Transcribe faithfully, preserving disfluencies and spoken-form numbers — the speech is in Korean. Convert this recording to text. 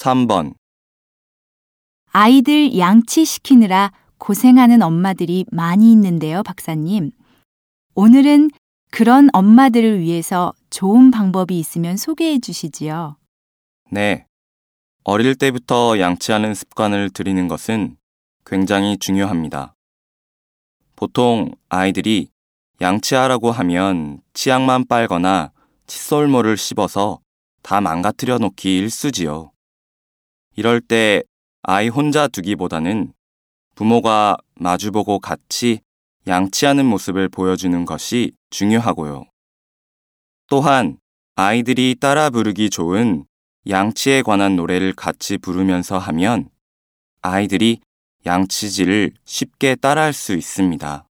삼 번 아이들 양치시키느라 고생하는 엄마들이 많이 있는데요, 박사님. 오늘은 그런 엄마들을 위해서 좋은 방법이 있으면 소개해 주시지요. 네. 어릴 때부터 양치하는 습관을 들이는 것은 굉장히 중요합니다. 보통 아이들이 양치하라고 하면 치약만 빨거나 칫솔모를 씹어서 다 망가뜨려 놓기 일쑤지요. 이럴 때 아이 혼자 두기보다는 부모가 마주보고 같이 양치하는 모습을 보여주는 것이 중요하고요. 또한 아이들이 따라 부르기 좋은 양치에 관한 노래를 같이 부르면서 하면 아이들이 양치질을 쉽게 따라할 수 있습니다.